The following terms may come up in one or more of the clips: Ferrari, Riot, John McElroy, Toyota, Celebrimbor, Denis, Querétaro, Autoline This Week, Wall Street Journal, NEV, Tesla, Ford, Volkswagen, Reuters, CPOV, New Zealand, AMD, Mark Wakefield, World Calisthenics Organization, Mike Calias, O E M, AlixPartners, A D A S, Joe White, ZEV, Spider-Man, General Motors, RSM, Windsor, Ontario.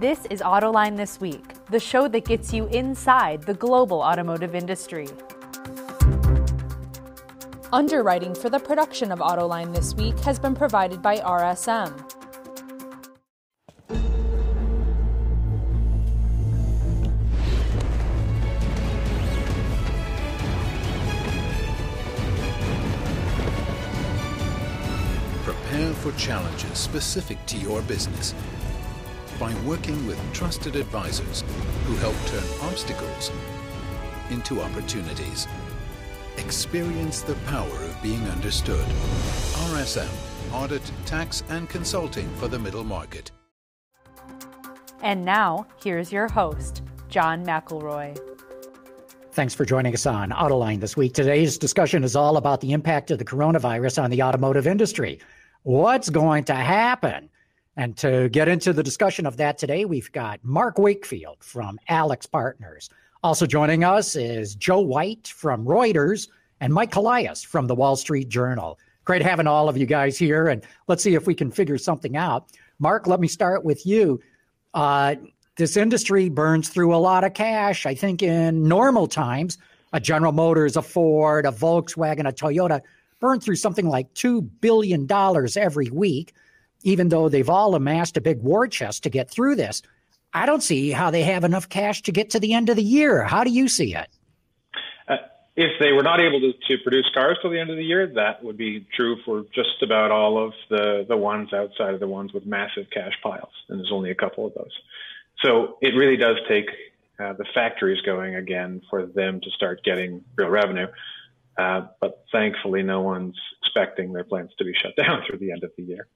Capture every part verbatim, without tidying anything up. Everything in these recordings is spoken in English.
This is Autoline This Week, the show that gets you inside the global automotive industry. Underwriting for the production of Autoline This Week has been provided by R S M. Prepare for challenges specific to your business by working with trusted advisors who help turn obstacles into opportunities. Experience the power of being understood. R S M, audit, tax, and consulting for the middle market. And now, here's your host, John McElroy. Thanks for joining us on Autoline This Week. Today's discussion is all about the impact of the coronavirus on the automotive industry. What's going to happen? And to get into the discussion of that today, we've got Mark Wakefield from AlixPartners. Also joining us is Joe White from Reuters and Mike Calias from the Wall Street Journal. Great having all of you guys here, and let's see if we can figure something out. Mark, let me start with you. Uh, this industry burns through a lot of cash. I think in normal times, a General Motors, a Ford, a Volkswagen, a Toyota burn through something like two billion dollars every week. Even though they've all amassed a big war chest to get through this, I don't see how they have enough cash to get to the end of the year. How do you see it? Uh, if they were not able to, to produce cars till the end of the year, that would be true for just about all of the, the ones outside of the ones with massive cash piles, and there's only a couple of those. So it really does take uh, the factories going again for them to start getting real revenue. Uh, but thankfully, no one's expecting their plants to be shut down through the end of the year.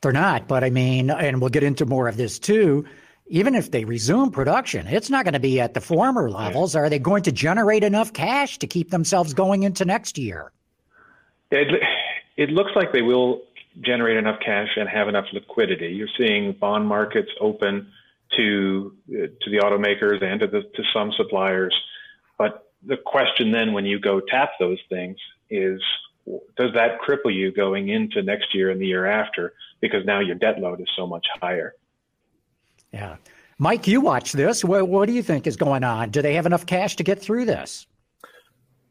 They're not, but I mean, and we'll get into more of this too, even if they resume production, it's not going to be at the former levels. Are they going to generate enough cash to keep themselves going into next year? It, it looks like they will generate enough cash and have enough liquidity. You're seeing bond markets open to to the automakers and to, the, to some suppliers. But the question then when you go tap those things is, does that cripple you going into next year and the year after? Because now your debt load is so much higher. Yeah. Mike, you watch this. What, what do you think is going on? Do they have enough cash to get through this?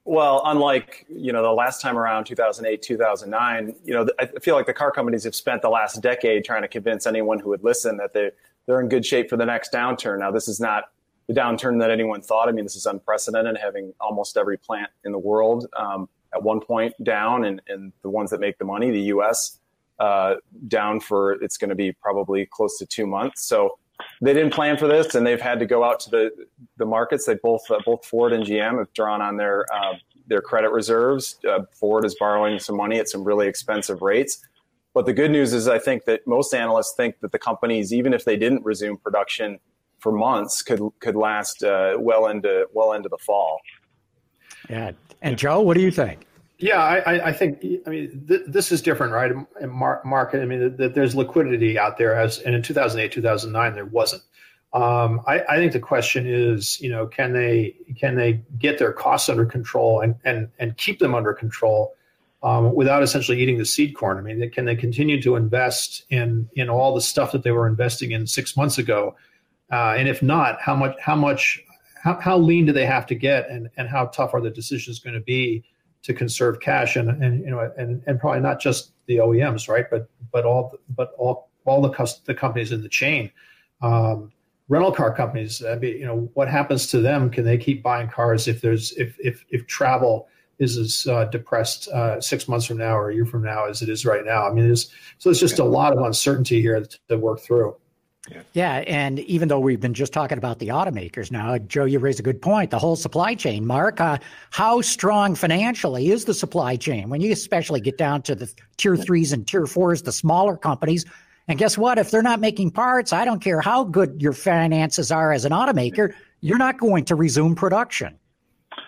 Well, unlike, you know, the last time around, two thousand eight, two thousand nine, you know, I feel like the car companies have spent the last decade trying to convince anyone who would listen that they're, they're in good shape for the next downturn. Now, this is not the downturn that anyone thought. I mean, this is unprecedented, having almost every plant in the world um, at one point down, and, and the ones that make the money, the U S, uh, down for, it's going to be probably close to two months. So they didn't plan for this, and they've had to go out to the, the markets. They both, uh, both Ford and G M have drawn on their, uh, their credit reserves. Uh, Ford is borrowing some money at some really expensive rates. But the good news is I think that most analysts think that the companies, even if they didn't resume production for months, could, could last, uh, well into, well into the fall. Yeah. And Joe, what do you think? Yeah, I, I think, I mean, th this is different, right? In mar market, I mean, th th there's liquidity out there, as, and in two thousand eight, two thousand nine, there wasn't. Um, I, I think the question is, you know, can they can they get their costs under control and and and keep them under control um, without essentially eating the seed corn? I mean, can they continue to invest in in all the stuff that they were investing in six months ago? Uh, and if not, how much how much How, how lean do they have to get, and, and how tough are the decisions going to be to conserve cash, and, and you know and, and probably not just the O E Ms, right, but but all but all all the cust the companies in the chain, um, rental car companies. I mean, you know, what happens to them? Can they keep buying cars if there's if if if travel is as uh, depressed uh, six months from now or a year from now as it is right now? I mean, there's so there's just a lot of uncertainty here to, to work through. Yeah. yeah, and even though we've been just talking about the automakers now, Joe, you raise a good point, the whole supply chain. Mark, uh, how strong financially is the supply chain? When you especially get down to the tier threes and tier fours, the smaller companies, and guess what? If they're not making parts, I don't care how good your finances are as an automaker, you're not going to resume production.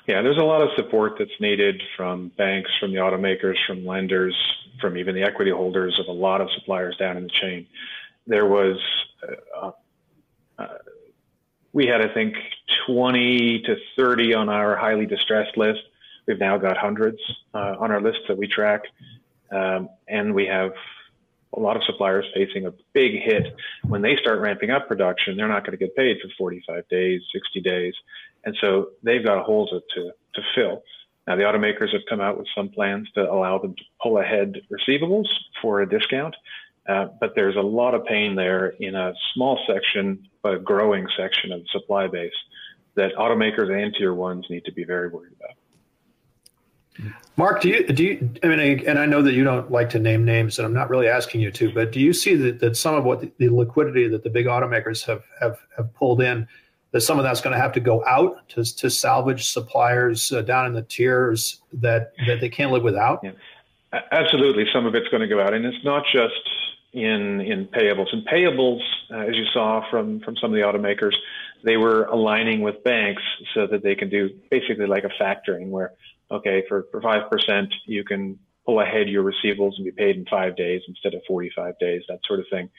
Yeah, there's a lot of support that's needed from banks, from the automakers, from lenders, from even the equity holders of a lot of suppliers down in the chain. There was, uh, uh, we had, I think, twenty to thirty on our highly distressed list. We've now got hundreds uh, on our list that we track. Um, and we have a lot of suppliers facing a big hit. When they start ramping up production, they're not going to get paid for forty-five days, sixty days. And so they've got holes to, to fill. Now, the automakers have come out with some plans to allow them to pull ahead receivables for a discount. Uh, but there's a lot of pain there in a small section, but a growing section of the supply base that automakers and tier ones need to be very worried about. Mark, do you, do you, I mean, and I know that you don't like to name names and I'm not really asking you to, but do you see that, that some of what the, the liquidity that the big automakers have, have, have pulled in, that some of that's going to have to go out to, to salvage suppliers uh, down in the tiers that, that they can't live without? Yeah. Absolutely. Some of it's going to go out. And it's not just in, in payables. And payables, uh, as you saw from, from some of the automakers, they were aligning with banks so that they can do basically like a factoring where, okay, for, for five percent, you can pull ahead your receivables and be paid in five days instead of forty-five days, that sort of thing.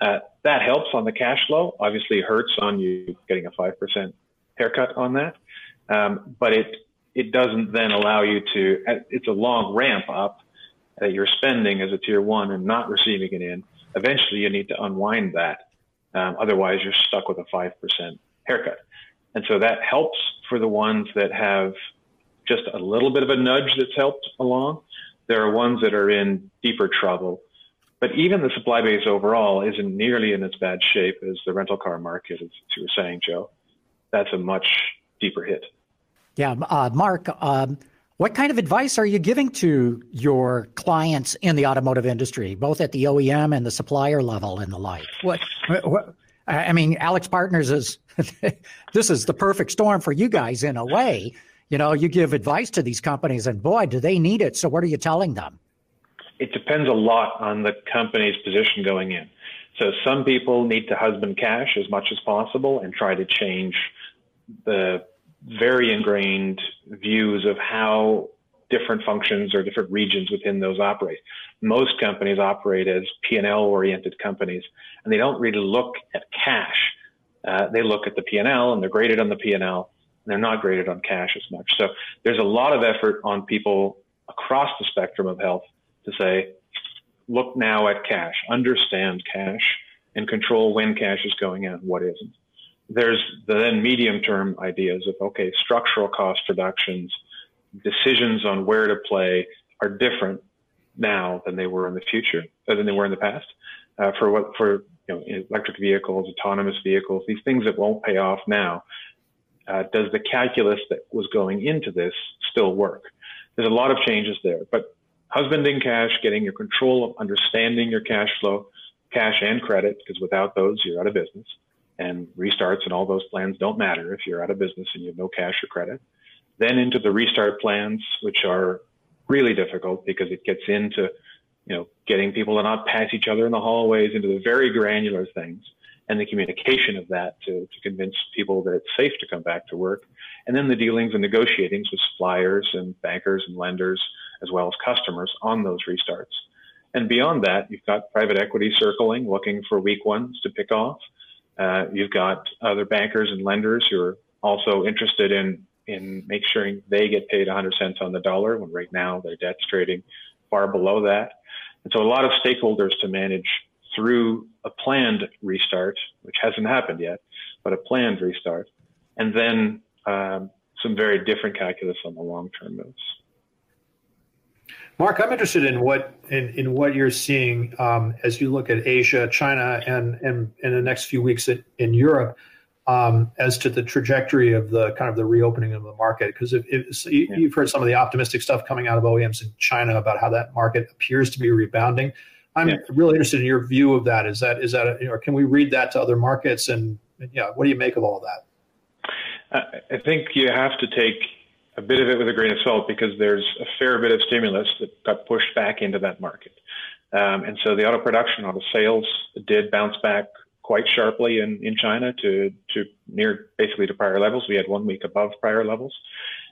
Uh, that helps on the cash flow, obviously hurts on you getting a five percent haircut on that. Um, but it, it doesn't then allow you to, it's a long ramp up that you're spending as a tier one and not receiving it in. Eventually you need to unwind that. Um, otherwise you're stuck with a five percent haircut. And so that helps for the ones that have just a little bit of a nudge that's helped along. There are ones that are in deeper trouble. But even the supply base overall isn't nearly in as bad shape as the rental car market, as you were saying, Joe. That's a much deeper hit. Yeah. Uh, Mark, um, what kind of advice are you giving to your clients in the automotive industry, both at the O E M and the supplier level and the like? What, what, I mean, AlixPartners is, this is the perfect storm for you guys in a way. You know, you give advice to these companies and boy, do they need it. So what are you telling them? It depends a lot on the company's position going in. So some people need to husband cash as much as possible and try to change the very ingrained views of how different functions or different regions within those operate. Most companies operate as P and L oriented companies, and they don't really look at cash. Uh, they look at the P and L and they're graded on the P and L. They're not graded on cash as much. So there's a lot of effort on people across the spectrum of health to say, look now at cash, understand cash, and control when cash is going out and what isn't. There's the then medium-term ideas of, okay, structural cost reductions, decisions on where to play are different now than they were in the future, than they were in the past. Uh, for what, for you know, electric vehicles, autonomous vehicles, these things that won't pay off now. Uh, does the calculus that was going into this still work? There's a lot of changes there, but husbanding cash, getting your control of understanding your cash flow, cash and credit, because without those, you're out of business. And restarts and all those plans don't matter if you're out of business and you have no cash or credit. Then into the restart plans, which are really difficult because it gets into, you know, getting people to not pass each other in the hallways, into the very granular things. And the communication of that to, to convince people that it's safe to come back to work. And then the dealings and negotiatings with suppliers and bankers and lenders, as well as customers on those restarts. And beyond that, you've got private equity circling, looking for weak ones to pick off. Uh, you've got other bankers and lenders who are also interested in, in making sure they get paid one hundred cents on the dollar when right now their debt's trading far below that. And so a lot of stakeholders to manage through a planned restart, which hasn't happened yet, but a planned restart, and then um, some very different calculus on the long-term moves. Mark, I'm interested in what in, in what you're seeing um, as you look at Asia, China, and and in the next few weeks in, in Europe, um, as to the trajectory of the kind of the reopening of the market. Because if, if so you, yeah. you've heard some of the optimistic stuff coming out of O E Ms in China about how that market appears to be rebounding. I'm yeah. really interested in your view of that. Is that is that, a, or can we read that to other markets? And yeah, you know, what do you make of all of that? Uh, I think you have to take a bit of it with a grain of salt because there's a fair bit of stimulus that got pushed back into that market, um, and so the auto production, auto sales did bounce back quite sharply in, in China to to near basically to prior levels. We had one week above prior levels,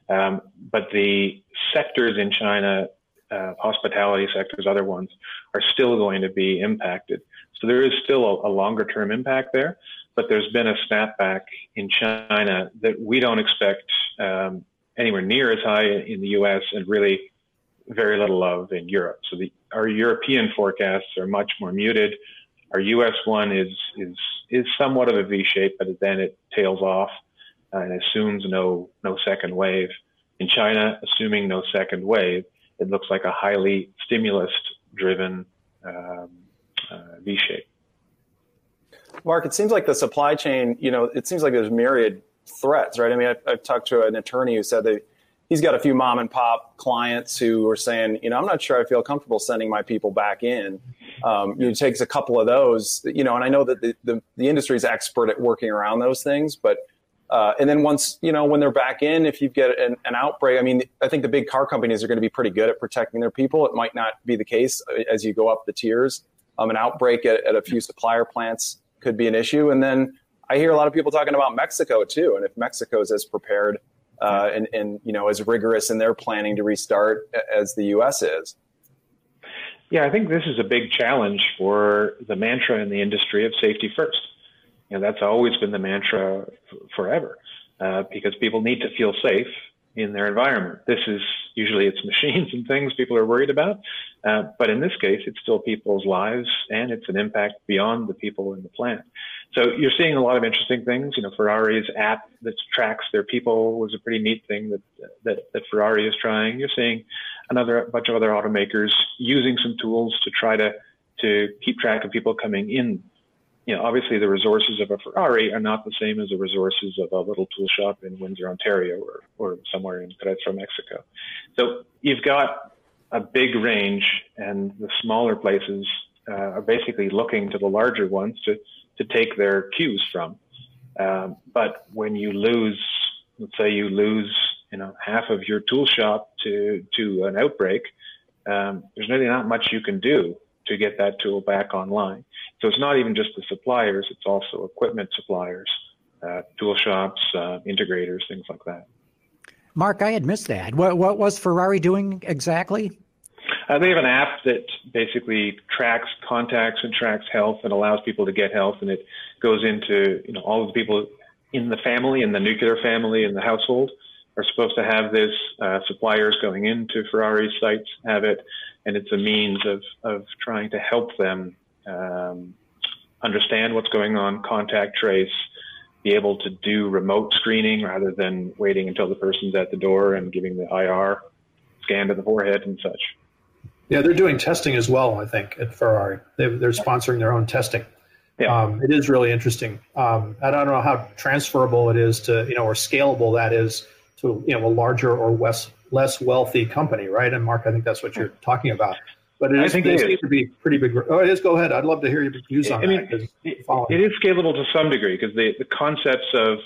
um, but the sectors in China. Uh, hospitality sectors, other ones, are still going to be impacted. So there is still a, a longer-term impact there, but there's been a snapback in China that we don't expect um, anywhere near as high in the U S and really very little of in Europe. So the, our European forecasts are much more muted. Our U S one is is is somewhat of a V shape, but then it tails off and assumes no no second wave. In China, assuming no second wave, it looks like a highly stimulus-driven um, uh, V shape. Mark, it seems like the supply chain, you know, it seems like there's myriad threats, right? I mean, I've, I've talked to an attorney who said that he's got a few mom and pop clients who are saying, you know, I'm not sure I feel comfortable sending my people back in. Um, it takes a couple of those, you know, and I know that the, the, the industry is expert at working around those things. But uh, and then once, you know, when they're back in, if you get an, an outbreak, I mean, I think the big car companies are going to be pretty good at protecting their people. It might not be the case as you go up the tiers. Um, an outbreak at, at a few supplier plants could be an issue. And then I hear a lot of people talking about Mexico, too. And if Mexico is as prepared uh, and, and, you know, as rigorous in their planning to restart as the U S is. Yeah, I think this is a big challenge for the mantra in the industry of safety first. You know, that's always been the mantra f- forever uh, because people need to feel safe in their environment. This is usually it's machines and things people are worried about. Uh, but in this case, it's still people's lives and it's an impact beyond the people in the plant. So you're seeing a lot of interesting things. You know, Ferrari's app that tracks their people was a pretty neat thing that, that, that Ferrari is trying. You're seeing another bunch of other automakers using some tools to try to, to keep track of people coming in. You know, obviously the resources of a Ferrari are not the same as the resources of a little tool shop in Windsor, Ontario, or, or somewhere in Querétaro, Mexico. So you've got a big range, and the smaller places uh, are basically looking to the larger ones to, to take their cues from. Um, but when you lose, let's say you lose, you know, half of your tool shop to, to an outbreak, um, there's really not much you can do to get that tool back online. So it's not even just the suppliers, it's also equipment suppliers, uh, tool shops, uh, integrators, things like that. Mark, I had missed that. What, what was Ferrari doing exactly? Uh, they have an app that basically tracks contacts and tracks health and allows people to get health, and it goes into, you know, all of the people in the family, in the nuclear family, in the household are supposed to have this. Uh, suppliers going into Ferrari sites have it, and it's a means of, of trying to help them um, understand what's going on, contact trace, be able to do remote screening rather than waiting until the person's at the door and giving the I R scan to the forehead and such. Yeah, they're doing testing as well, I think, at Ferrari. They, they're sponsoring their own testing. Yeah. Um, it is really interesting. Um, I don't know how transferable it is to, you know, or scalable that is to, you know, a larger or less, less wealthy company, right? And Mark, I think that's what you're talking about. But it is, I think it seems to be pretty big. Oh, it is. Go ahead. I'd love to hear your views on I mean, that. It, it is scalable to some degree because the, the concepts of,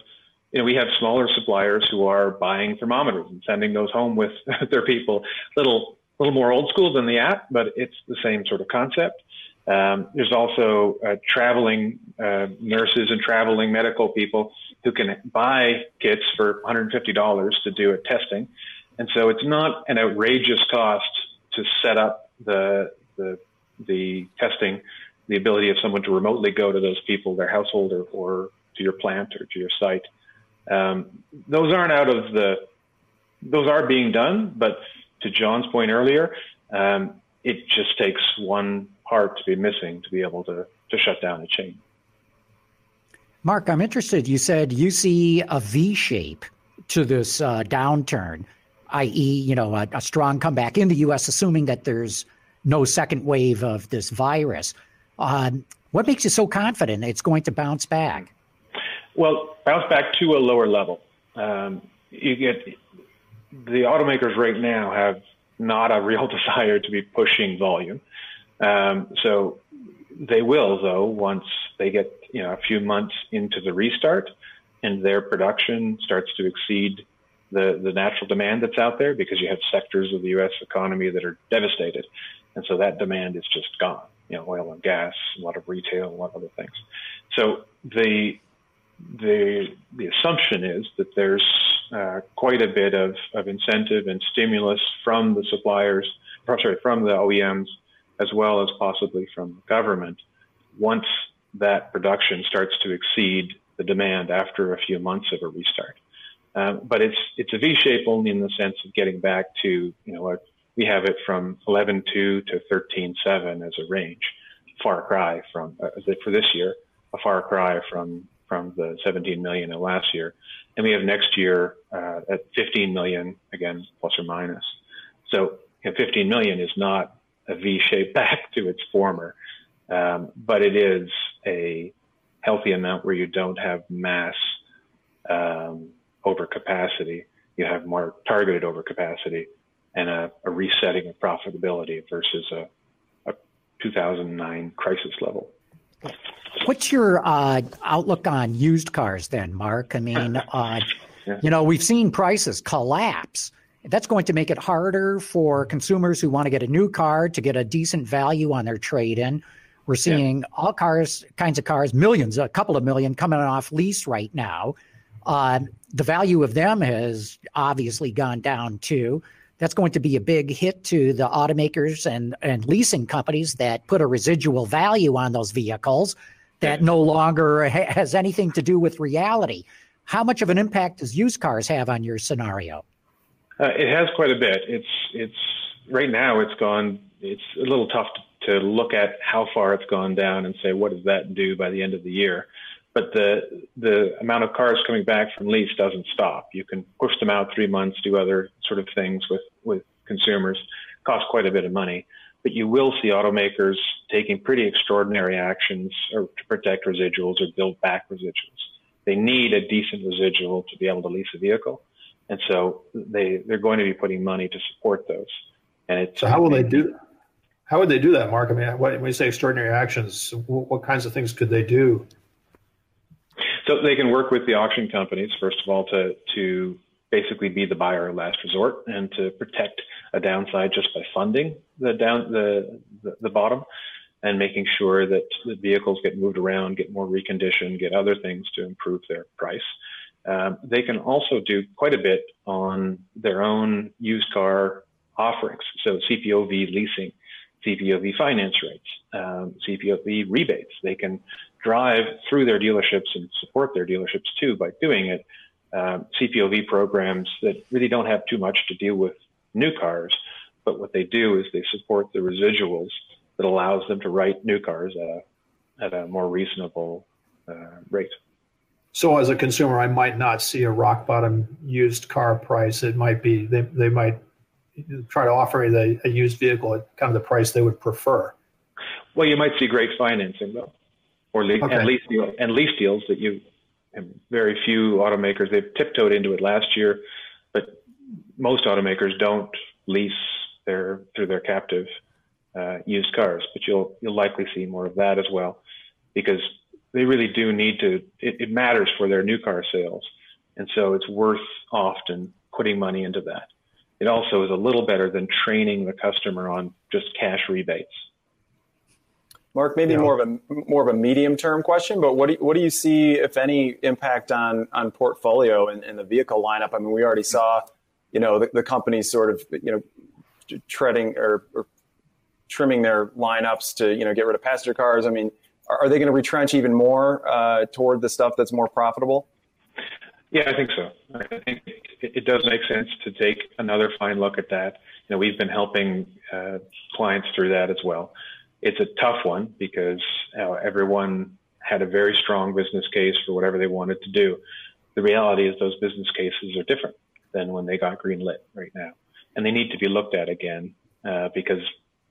you know, we have smaller suppliers who are buying thermometers and sending those home with their people. Little, little more old school than the app, but it's the same sort of concept. Um, there's also uh, traveling uh, nurses and traveling medical people who can buy kits for one hundred fifty dollars to do a testing. And so it's not an outrageous cost to set up The, the the testing, the ability of someone to remotely go to those people, their household, or, or to your plant or to your site. Um, those aren't out of the, those are being done, but to John's point earlier, um, it just takes one part to be missing to be able to, to shut down a chain. Mark, I'm interested. You said you see a V shape to this uh, downturn. that is, you know, a, a strong comeback in the U S, assuming that there's no second wave of this virus. Um, what makes you so confident it's going to bounce back? Well, bounce back to a lower level. Um, you get the automakers right now have not a real desire to be pushing volume. Um, so they will, though, once they get, you know, a few months into the restart and their production starts to exceed The, the natural demand that's out there, because you have sectors of the U S economy that are devastated. And so that demand is just gone, you know, oil and gas, a lot of retail, a lot of other things. So the, the, the assumption is that there's uh, quite a bit of, of incentive and stimulus from the suppliers, sorry, from the O E Ms, as well as possibly from the government, once that production starts to exceed the demand after a few months of a restart. Um, but it's it's a V shape only in the sense of getting back to, you know, a we have it from eleven point two to thirteen point seven as a range. Far cry from uh, for this year, a far cry from from the seventeen million of last year, and we have next year uh, at fifteen million again, plus or minus. So you know, fifteen million is not a V-shape back to its former, um, but it is a healthy amount where you don't have mass um, overcapacity. You have more targeted overcapacity and a, a resetting of profitability versus a two thousand nine crisis level. What's your uh, outlook on used cars then, Mark? I mean, uh, yeah. you know, we've seen prices collapse. That's going to make it harder for consumers who want to get a new car to get a decent value on their trade-in. We're seeing yeah. all cars, kinds of cars, millions, a couple of million coming off lease right now. Uh, the value of them has obviously gone down too. That's going to be a big hit to the automakers and, and leasing companies that put a residual value on those vehicles that no longer ha- has anything to do with reality. How much of an impact does used cars have on your scenario? Uh, it has quite a bit. It's it's right now it's gone. It's a little tough to, to look at how far it's gone down and say, what does that do by the end of the year? But the the amount of cars coming back from lease doesn't stop. You can push them out three months, do other sort of things with, with consumers, cost quite a bit of money. But you will see automakers taking pretty extraordinary actions or to protect residuals or build back residuals. They need a decent residual to be able to lease a vehicle. And so they, they're going to be putting money to support those. And it's so how will they do that? How would they do that, Mark? I mean, when you say extraordinary actions, what kinds of things could they do? So they can work with the auction companies, first of all, to, to basically be the buyer of last resort and to protect a downside just by funding the down, the, the, the bottom and making sure that the vehicles get moved around, get more reconditioned, get other things to improve their price. Um, they can also do quite a bit on their own used car offerings. So C P O V leasing, C P O V finance rates, um, C P O V rebates. They can drive through their dealerships and support their dealerships too by doing it. Um, C P O V programs that really don't have too much to deal with new cars, but what they do is they support the residuals that allows them to write new cars at a, at a more reasonable uh, rate. So as a consumer, I might not see a rock bottom used car price. It might be, they, they might try to offer a, a used vehicle at kind of the price they would prefer. Well, you might see great financing though. Or le- okay. and, lease deal- and lease deals that you, and very few automakers, they've tiptoed into it last year, but most automakers don't lease their through their captive uh, used cars. But you'll you'll likely see more of that as well, because they really do need to. It, it matters for their new car sales, and so it's worth often putting money into that. It also is a little better than training the customer on just cash rebates. Mark, maybe yeah. more of a more of a medium term question, but what do you, what do you see, if any, impact on on portfolio and, and the vehicle lineup? I mean, we already saw, you know, the, the companies sort of, you know, treading or, or trimming their lineups to, you know, get rid of passenger cars. I mean, are, are they going to retrench even more uh, toward the stuff that's more profitable? Yeah, I think so. I think it, it does make sense to take another fine look at that. You know, we've been helping uh, clients through that as well. It's a tough one because uh, everyone had a very strong business case for whatever they wanted to do. The reality is those business cases are different than when they got greenlit right now. And they need to be looked at again uh, because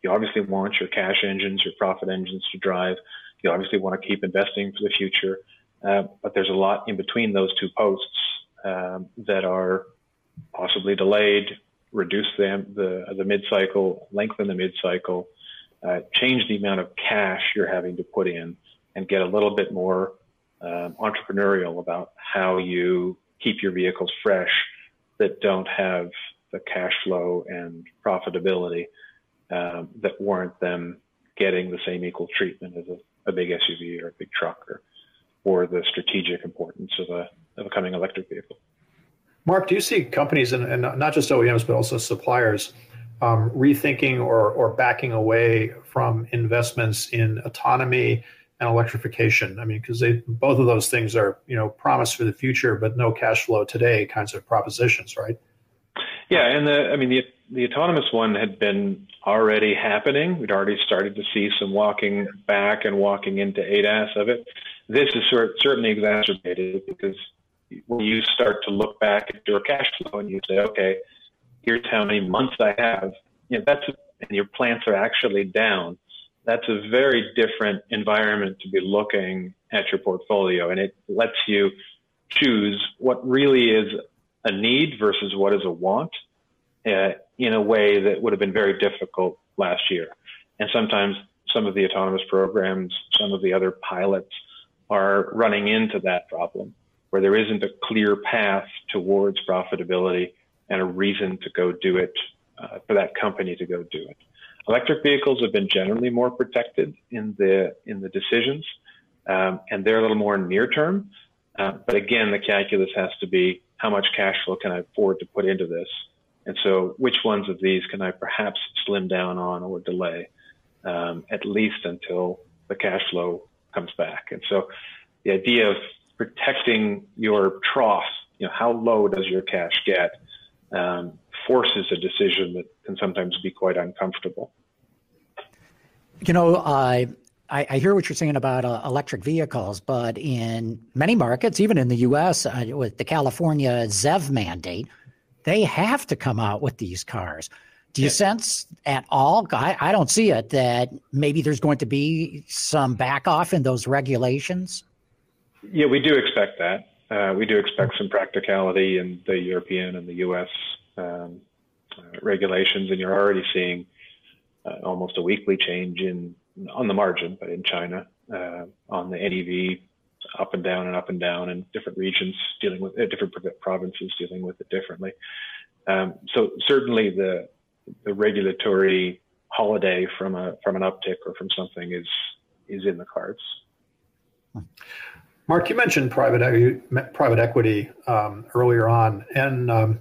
you obviously want your cash engines, your profit engines to drive. You obviously want to keep investing for the future. Uh, but there's a lot in between those two posts um, that are possibly delayed, reduce the, the, the mid-cycle, lengthen the mid-cycle, Uh, change the amount of cash you're having to put in and get a little bit more um, entrepreneurial about how you keep your vehicles fresh that don't have the cash flow and profitability um, that warrant them getting the same equal treatment as a, a big S U V or a big truck or, or the strategic importance of a, of a coming electric vehicle. Mark, do you see companies, and, and not just O E Ms, but also suppliers, Um, rethinking or, or backing away from investments in autonomy and electrification? I mean, because they both of those things are, you know, promise for the future, but no cash flow today kinds of propositions, right? Yeah, and the, I mean, the the autonomous one had been already happening. We'd already started to see some walking back and walking into A D A S of it. This is cert- certainly exacerbated because when you start to look back at your cash flow and you say, okay, here's how many months I have, you know, that's, and your plants are actually down. That's a very different environment to be looking at your portfolio, and it lets you choose what really is a need versus what is a want uh, in a way that would have been very difficult last year. And sometimes some of the autonomous programs, some of the other pilots are running into that problem where there isn't a clear path towards profitability and a reason to go do it, uh, for that company to go do it. Electric vehicles have been generally more protected in the in the decisions, um, and they're a little more near term. Uh, but again, the calculus has to be how much cash flow can I afford to put into this, and so which ones of these can I perhaps slim down on or delay, um, at least until the cash flow comes back. And so, the idea of protecting your trough, you know, how low does your cash get? Um, forces a decision that can sometimes be quite uncomfortable. You know, I I, I hear what you're saying about uh, electric vehicles, but in many markets, even in the U S, uh, with the California Z E V mandate, they have to come out with these cars. Do you yeah. sense at all, I, I don't see it, that maybe there's going to be some back off in those regulations? Yeah, we do expect that. Uh, we do expect some practicality in the European and the U S um, uh, regulations, and you're already seeing uh, almost a weekly change in on the margin, but in China, uh, on the N E V, up and down and up and down, and different regions dealing with uh, different provinces dealing with it differently. Um, so certainly the the regulatory holiday from a from an uptick or from something is is in the cards. Hmm. Mark, you mentioned private private equity um, earlier on, and um,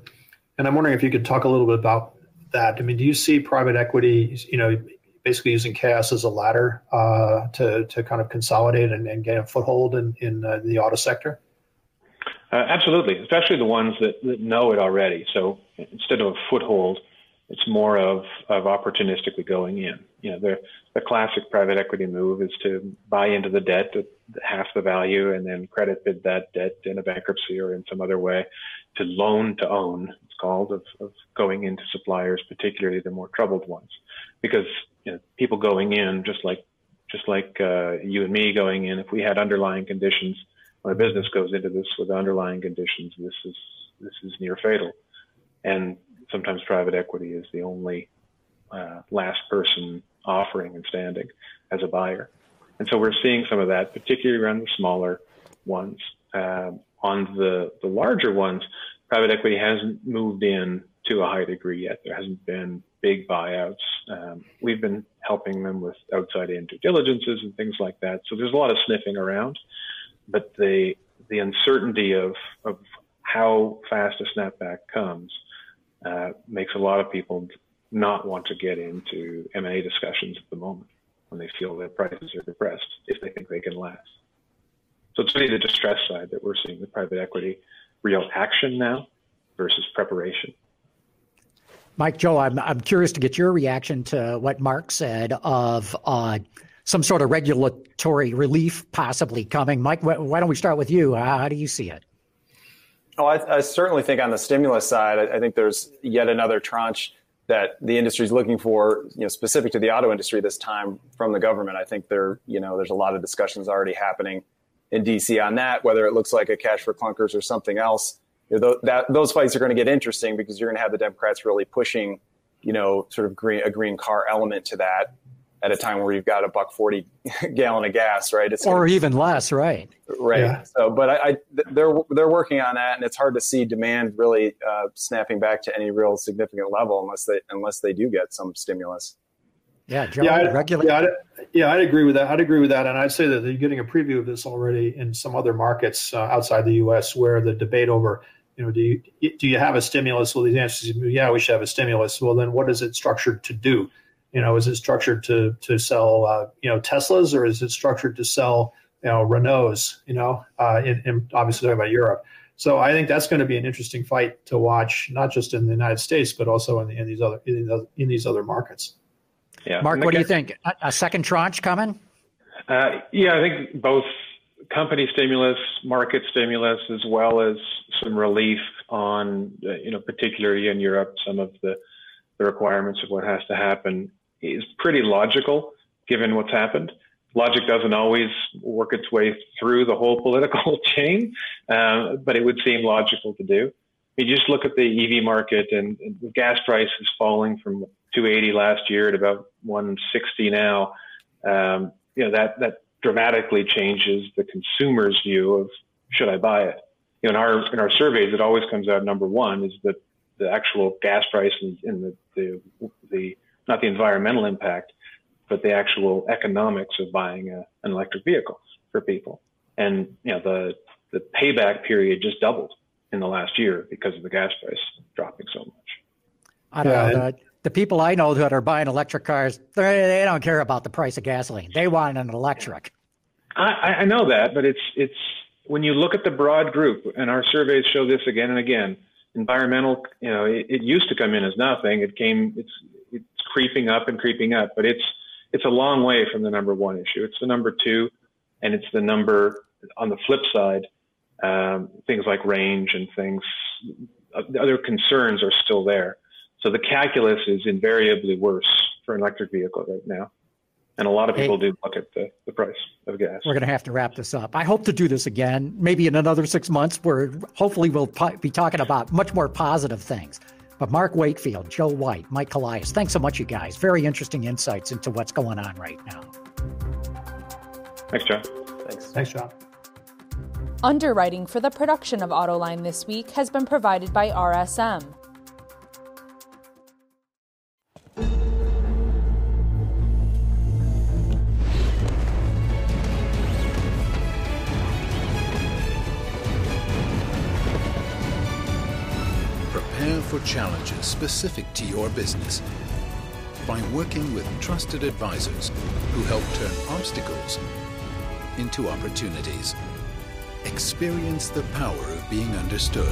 and I'm wondering if you could talk a little bit about that. I mean, do you see private equity, you know, basically using chaos as a ladder uh, to to kind of consolidate and, and get a foothold in in uh, the auto sector? Uh, absolutely, especially the ones that, that know it already. So instead of a foothold, it's more of of opportunistically going in. You know, the the classic private equity move is to buy into the debt at half the value and then credit bid that debt in a bankruptcy or in some other way to loan to own, it's called, of, of going into suppliers, particularly the more troubled ones. Because, you know, people going in, just like just like uh, you and me going in, if we had underlying conditions, when a business goes into this with underlying conditions, this is this is near fatal. And sometimes private equity is the only uh, last person offering and standing as a buyer. And so we're seeing some of that, particularly around the smaller ones. Um, on the, the larger ones, private equity hasn't moved in to a high degree yet. There hasn't been big buyouts. Um, we've been helping them with outside-in due diligences and things like that. So there's a lot of sniffing around, but the the uncertainty of, of how fast a snapback comes Uh, makes a lot of people not want to get into M and A discussions at the moment when they feel that prices are depressed, if they think they can last. So it's really the distress side that we're seeing with private equity, real action now versus preparation. Mike, Joe, I'm I'm curious to get your reaction to what Mark said of uh, some sort of regulatory relief possibly coming. Mike, wh- why don't we start with you? How, how do you see it? Oh, I, I certainly think on the stimulus side, I, I think there's yet another tranche that the industry is looking for, you know, specific to the auto industry this time from the government. I think there, you know, there's a lot of discussions already happening in D C on that, whether it looks like a cash for clunkers or something else. You know, th- that, those fights are going to get interesting because you're going to have the Democrats really pushing, you know, sort of green, a green car element to that at a time where you've got a buck forty gallon of gas, right? It's or even less, right? Right. Yeah. So, but I, I, they're they're working on that, and it's hard to see demand really uh, snapping back to any real significant level unless they unless they do get some stimulus. Yeah, Joe, yeah, I'd, regulate. Yeah, I'd, yeah, I'd agree with that. I'd agree with that, and I'd say that you're getting a preview of this already in some other markets uh, outside the U S where the debate over, you know, do you do you have a stimulus? Well, the answer is, yeah, we should have a stimulus. Well, then what is it structured to do? You know, is it structured to to sell, uh, you know, Teslas, or is it structured to sell, you know, Renaults? You know, uh, in, in obviously talking about Europe. So I think that's going to be an interesting fight to watch, not just in the United States, but also in, the, in these other in, the, in these other markets. Yeah. Mark, what guess, do you think? A, a second tranche coming? Uh, yeah, I think both company stimulus, market stimulus, as well as some relief on, uh, you know, particularly in Europe, some of the, the requirements of what has to happen is pretty logical given what's happened. Logic doesn't always work its way through the whole political chain, uh, but it would seem logical to do. You just look at the E V market, and, and the gas price is falling from two eighty last year to about one sixty now. Um, you know, that, that dramatically changes the consumer's view of, should I buy it? You know, in our, in our surveys, it always comes out number one is that the actual gas price and, and the, the, the, not the environmental impact, but the actual economics of buying a, an electric vehicle for people. And, you know, the, the payback period just doubled in the last year because of the gas price dropping so much. I don't yeah, know. The, the people I know that are buying electric cars, they, they don't care about the price of gasoline. They want an electric. I, I know that, but it's, it's when you look at the broad group, and our surveys show this again and again, environmental, you know, it, it used to come in as nothing. It came, it's, it's creeping up and creeping up, but it's, it's a long way from the number one issue. It's the number two, and it's the number on the flip side. Um, things like range and things, other concerns are still there. So the calculus is invariably worse for an electric vehicle right now. And a lot of people hey, do look at the, the price of gas. We're going to have to wrap this up. I hope to do this again, maybe in another six months, where hopefully we'll be talking about much more positive things. But Mark Wakefield, Joe White, Mike Calias, thanks so much, you guys. Very interesting insights into what's going on right now. Thanks, John. Thanks. Thanks, John. Underwriting for the production of AutoLine this week has been provided by R S M. For challenges specific to your business by working with trusted advisors who help turn obstacles into opportunities. Experience the power of being understood.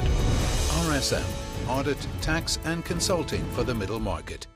R S M, audit, tax, and consulting for the middle market.